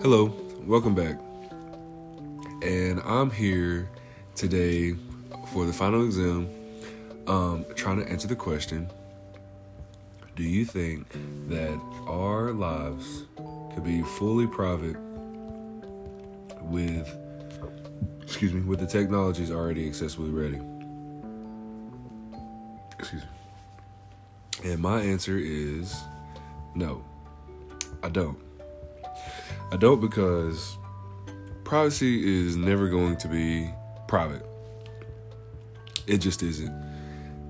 Hello, welcome back. And I'm here today for the final exam, trying to answer the question, do you think that our lives could be fully private with the technologies already accessibly ready? And my answer is no, I don't. I don't, because privacy is never going to be private. It just isn't.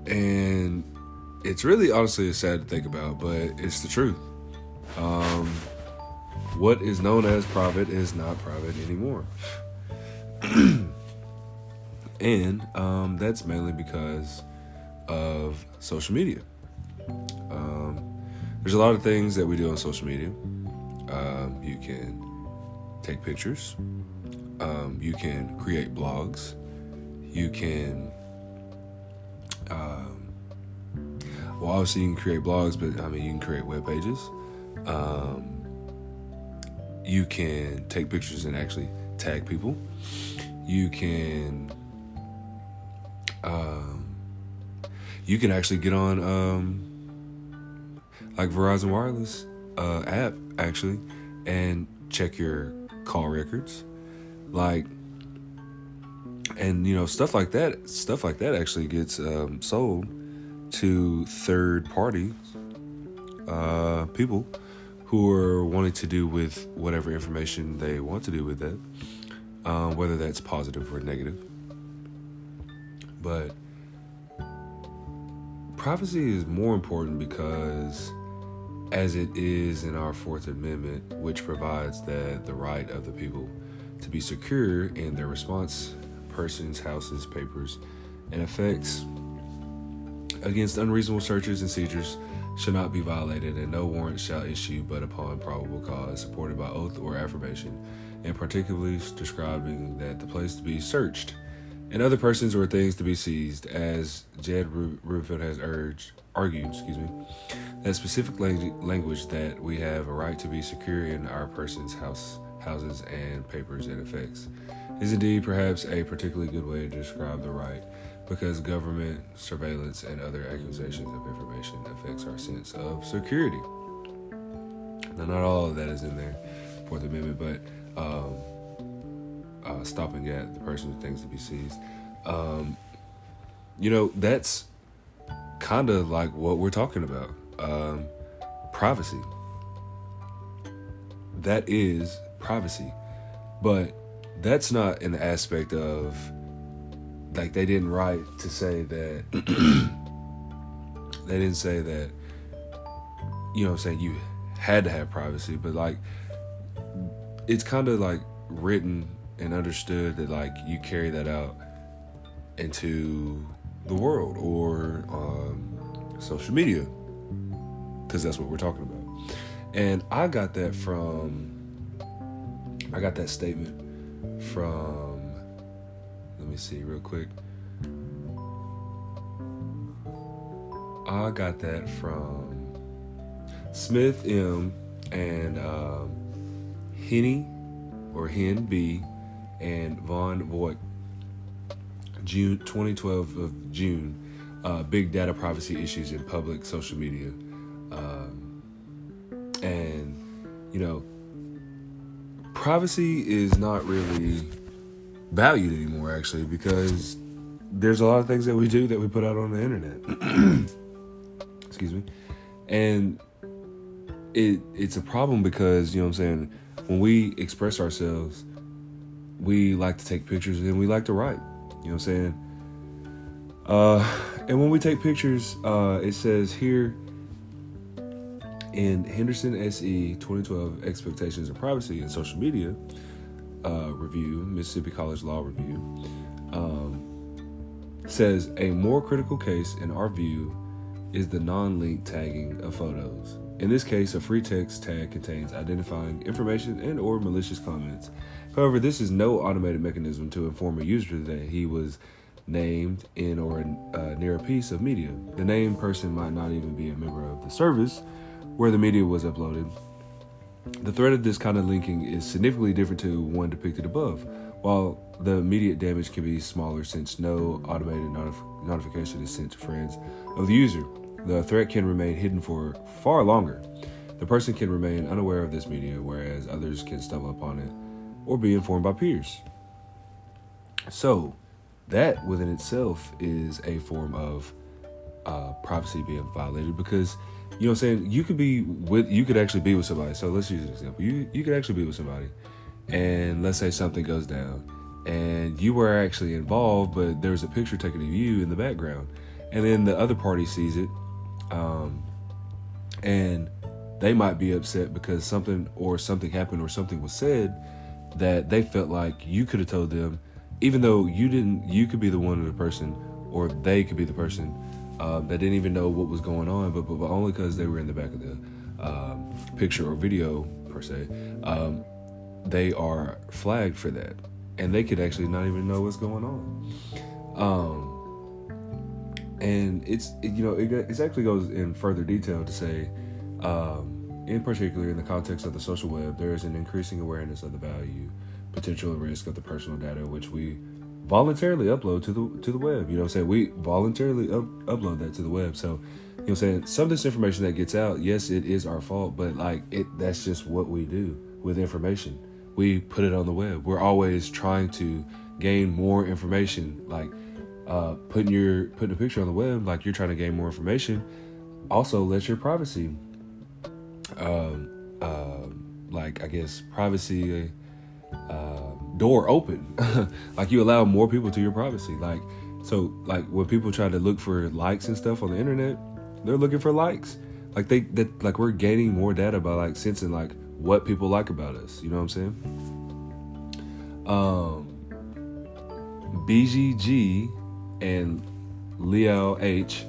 And it's really honestly sad to think about, but it's the truth. What is known as private is not private anymore. And that's mainly because of social media. There's a lot of things that we do on social media. You can take pictures. You can create blogs. You can, obviously you can create blogs, but you can create web pages. You can take pictures and actually tag people. You can, actually get on, like Verizon Wireless app, actually, and check your call records, stuff like that actually gets sold to third party people who are wanting to do with whatever information they want to do with that, whether that's positive or negative. But privacy is more important, because as it is in our Fourth Amendment, which provides that the right of the people to be secure in their response, persons, houses, papers, and effects against unreasonable searches and seizures shall not be violated, and no warrant shall issue but upon probable cause, supported by oath or affirmation, and particularly describing that the place to be searched and other persons or things to be seized, as Jed Rubenfeld has argued, that specific language that we have a right to be secure in our persons, houses, and papers and effects, is indeed perhaps a particularly good way to describe the right, because government surveillance and other accusations of information affects our sense of security. Now, not all of that is in there, Fourth Amendment, but stopping at the person or things to be seized. That's kind of like what we're talking about. Privacy. That is privacy. But that's not in the aspect of, like, they didn't write to say that, they didn't say that, you had to have privacy, but like, it's kind of like written and understood that, like, you carry that out into the world or social media, because that's what we're talking about. And I got that statement from let me see real quick. I got that from Smith M and Henny or Hen B and Von Voigt, June 2012 of June, big data privacy issues in public social media. Privacy is not really valued anymore, actually, because there's a lot of things that we do that we put out on the internet. Excuse me. And it's a problem because, when we express ourselves, we like to take pictures and we like to write. And when we take pictures, it says here in Henderson SE 2012 Expectations of Privacy in Social Media Review, Mississippi College Law Review, says a more critical case in our view is the non-link tagging of photos. In this case, a free text tag contains identifying information and or malicious comments. However, this is no automated mechanism to inform a user that he was named in or near a piece of media. The named person might not even be a member of the service where the media was uploaded, The threat of this kind of linking is significantly different to one depicted above, while the immediate damage can be smaller since no automated notification is sent to friends of the user. The threat can remain hidden for far longer. The person can remain unaware of this media, whereas others can stumble upon it or be informed by peers. So that within itself is a form of privacy being violated, because, you know what I'm saying, you could actually be with somebody. So let's use an example. You could actually be with somebody, and let's say something goes down and you were actually involved, but there's a picture taken of you in the background, and then the other party sees it, and they might be upset because something happened or something was said that they felt like you could have told them, even though you didn't. You could be the one or the person, or they could be the person that didn't even know what was going on, but only because they were in the back of the picture or video per se, they are flagged for that, and they could actually not even know what's going on. And it actually goes in further detail to say, in particular in the context of the social web, there is an increasing awareness of the value, potential, and risk of the personal data which we voluntarily upload to the web. You know what I'm saying? We voluntarily upload that to the web. So, you know what I'm saying, some of this information that gets out, yes, it is our fault, but that's just what we do with information. We put it on the web. We're always trying to gain more information, putting a picture on the web, like you're trying to gain more information. Also lets your privacy, privacy door open. Like, you allow more people to your privacy. When people try to look for likes and stuff on the internet, they're looking for likes. We're gaining more data by sensing what people like about us. You know what I'm saying? B G G and Liao H,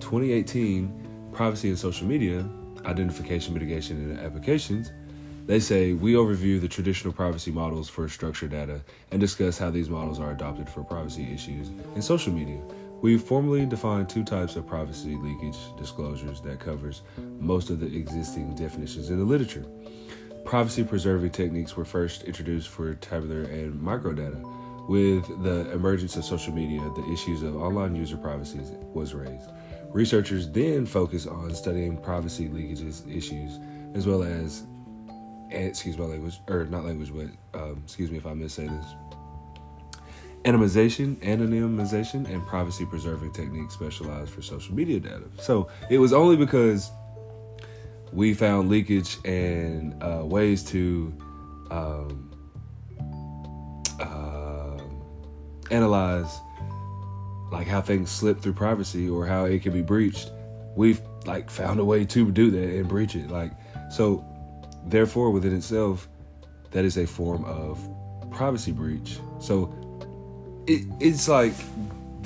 2018. Privacy and social media, identification, mitigation, and applications. They say, we overview the traditional privacy models for structured data and discuss how these models are adopted for privacy issues in social media. We formally define two types of privacy leakage disclosures that covers most of the existing definitions in the literature. Privacy preserving techniques were first introduced for tabular and microdata. With the emergence of social media, the issues of online user privacy was raised. Researchers then focus on studying privacy leakages issues, as well as, excuse me if I missay this, anonymization, and privacy preserving techniques specialized for social media data. So it was only because we found leakage and ways to analyze how things slip through privacy or how it can be breached. We've found a way to do that and breach it. So therefore within itself, that is a form of privacy breach. So it's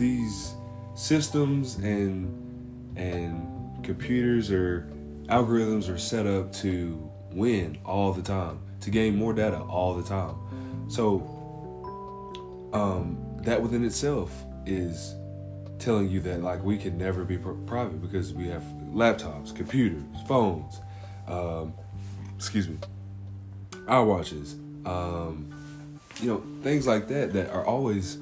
these systems and computers or algorithms are set up to win all the time, to gain more data all the time. So that within itself is telling you that we can never be private, because we have laptops, computers, phones, our watches, things like that are always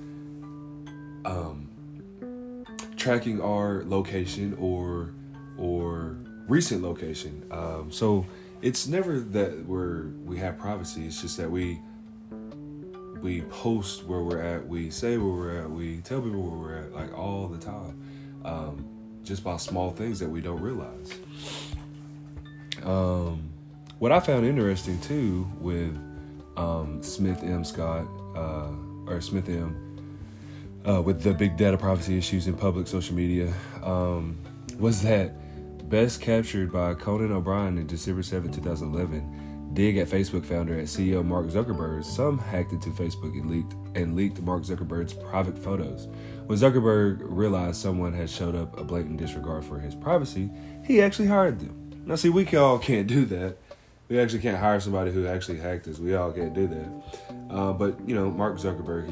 tracking our location or recent location. So it's never that we have privacy. It's just that we post where we're at, we say where we're at, we tell people where we're at, all the time, just by small things that we don't realize. What I found interesting too with Smith M with the big data privacy issues in public social media, was that best captured by Conan O'Brien in December 7, 2011. Dig at Facebook founder and CEO Mark Zuckerberg. Some hacked into Facebook and leaked Mark Zuckerberg's private photos. When Zuckerberg realized someone had showed up a blatant disregard for his privacy, he actually hired them. Now, see, we all can't do that. We actually can't hire somebody who actually hacked us. We all can't do that. But Mark Zuckerberg,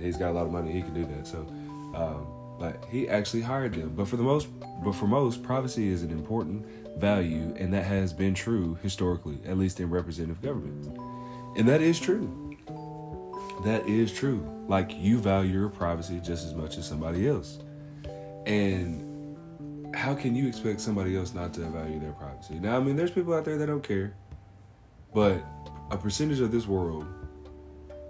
he's got a lot of money. He can do that. So Like, he actually hired them. But for most, privacy is an important value, and that has been true historically, at least in representative governments. And that is true. That is true. Like, you value your privacy just as much as somebody else. And how can you expect somebody else not to value their privacy? Now, I mean, there's people out there that don't care, but a percentage of this world,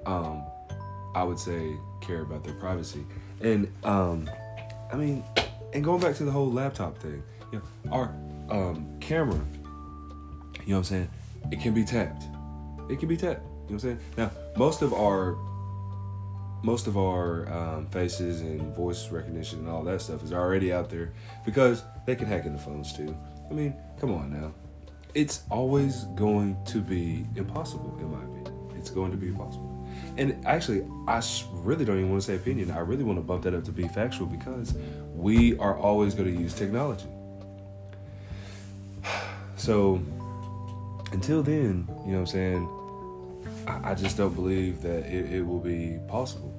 I would say, care about their privacy. And, I mean, and going back to the whole laptop thing, you know, our camera, you know what I'm saying? It can be tapped. It can be tapped. You know what I'm saying? Now, most of our faces and voice recognition and all that stuff is already out there because they can hack into phones too. I mean, come on now. It's always going to be impossible, in my opinion. It's going to be impossible. And actually, I really don't even want to say opinion. I really want to bump that up to be factual because we are always going to use technology. So until then, you know what I'm saying? I just don't believe that it will be possible.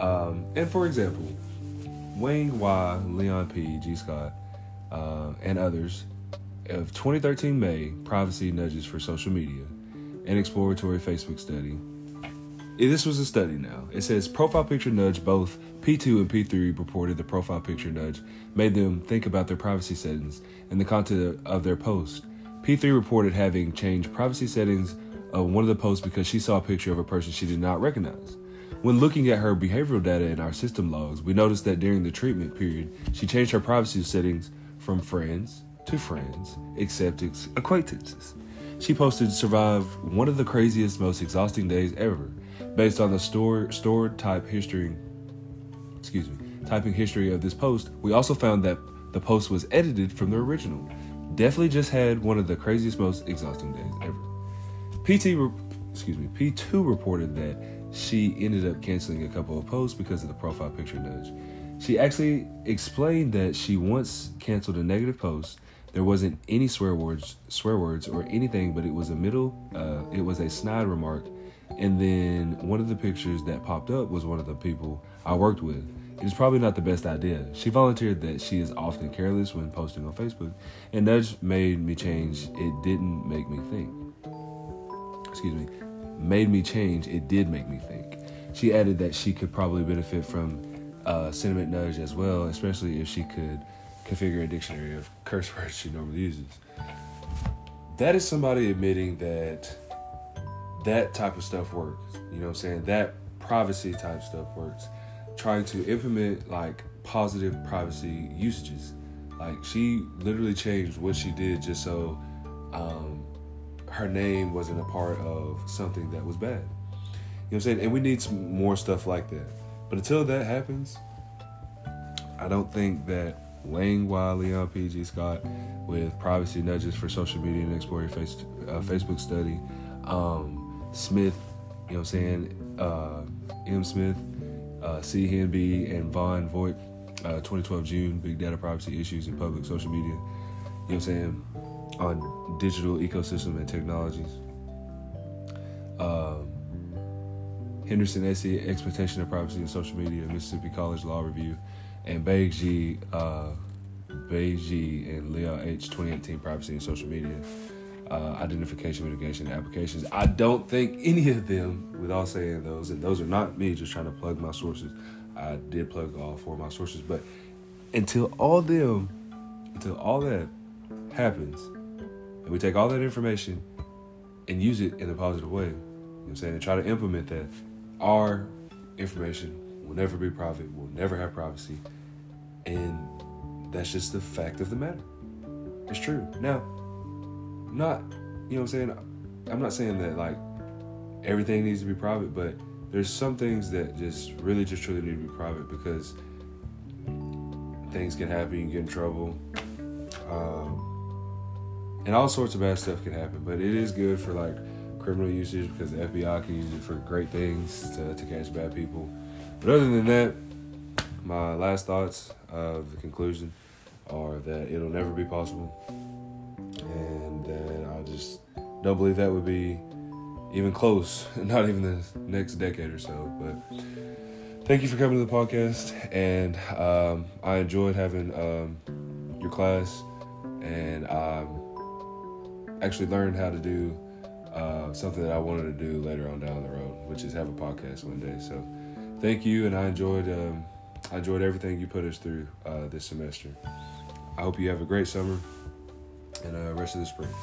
And for example, Wayne Y, Leon P, G. Scott, and others of 2013 May, privacy nudges for social media, an exploratory Facebook study. This was a study now. It says profile picture nudge, both P2 and P3 reported the profile picture nudge made them think about their privacy settings and the content of their post. P3 reported having changed privacy settings of one of the posts because she saw a picture of a person she did not recognize. When looking at her behavioral data in our system logs, we noticed that during the treatment period, she changed her privacy settings from friends to friends, except acquaintances. She posted survived one of the craziest, most exhausting days ever, based on the stored typing history of this post. We also found that the post was edited from the original. Definitely just had one of the craziest, most exhausting days ever. P2 reported that she ended up canceling a couple of posts because of the profile picture nudge. She actually explained that she once canceled a negative post. There wasn't any swear words or anything, but it was a snide remark. And then one of the pictures that popped up was one of the people I worked with. It is probably not the best idea. She volunteered that she is often careless when posting on Facebook, and nudge made me change. It didn't make me think. Made me change. It did make me think. She added that she could probably benefit from sentiment nudge as well, especially if she could configure a dictionary of curse words she normally uses. That is somebody admitting that type of stuff works. You know what I'm saying? That privacy type stuff works. Trying to implement like positive privacy usages. Like, she literally changed what she did just so her name wasn't a part of something that was bad. You know what I'm saying? And we need some more stuff like that. But until that happens, I don't think that Wayne Y, Leon P, G. Scott with privacy nudges for social media and exploratory Facebook study, Smith, you know what I'm saying, M. Smith, C. Hen B, and Von Voigt, 2012 June, Big Data Privacy Issues in Public Social Media, you know what I'm saying, on digital ecosystem and technologies. Henderson SE, Expectation of Privacy in Social Media, Mississippi College Law Review, and B G G and Liao H, 2018 Privacy in Social Media, Identification, Mitigation, and Applications. I don't think any of them, with all saying those, and those are not me just trying to plug my sources. I did plug all four of my sources, but until all that happens, and we take all that information and use it in a positive way, you know what I'm saying, and try to implement that, our information will never be private, we'll never have privacy, and that's just the fact of the matter. It's true. Now, not, you know what I'm saying, I'm not saying that, like, everything needs to be private, but there's some things that just really just truly need to be private because things can happen, you can get in trouble, and all sorts of bad stuff can happen, but it is good for like criminal usage because the FBI can use it for great things to catch bad people. But other than that, my last thoughts of the conclusion are that it'll never be possible, and that I just don't believe that would be even close, not even the next decade or so. But thank you for coming to the podcast, and I enjoyed having your class, and actually learned how to do something that I wanted to do later on down the road, which is have a podcast one day. So thank you, and I enjoyed everything you put us through this semester. I hope you have a great summer and the rest of the spring.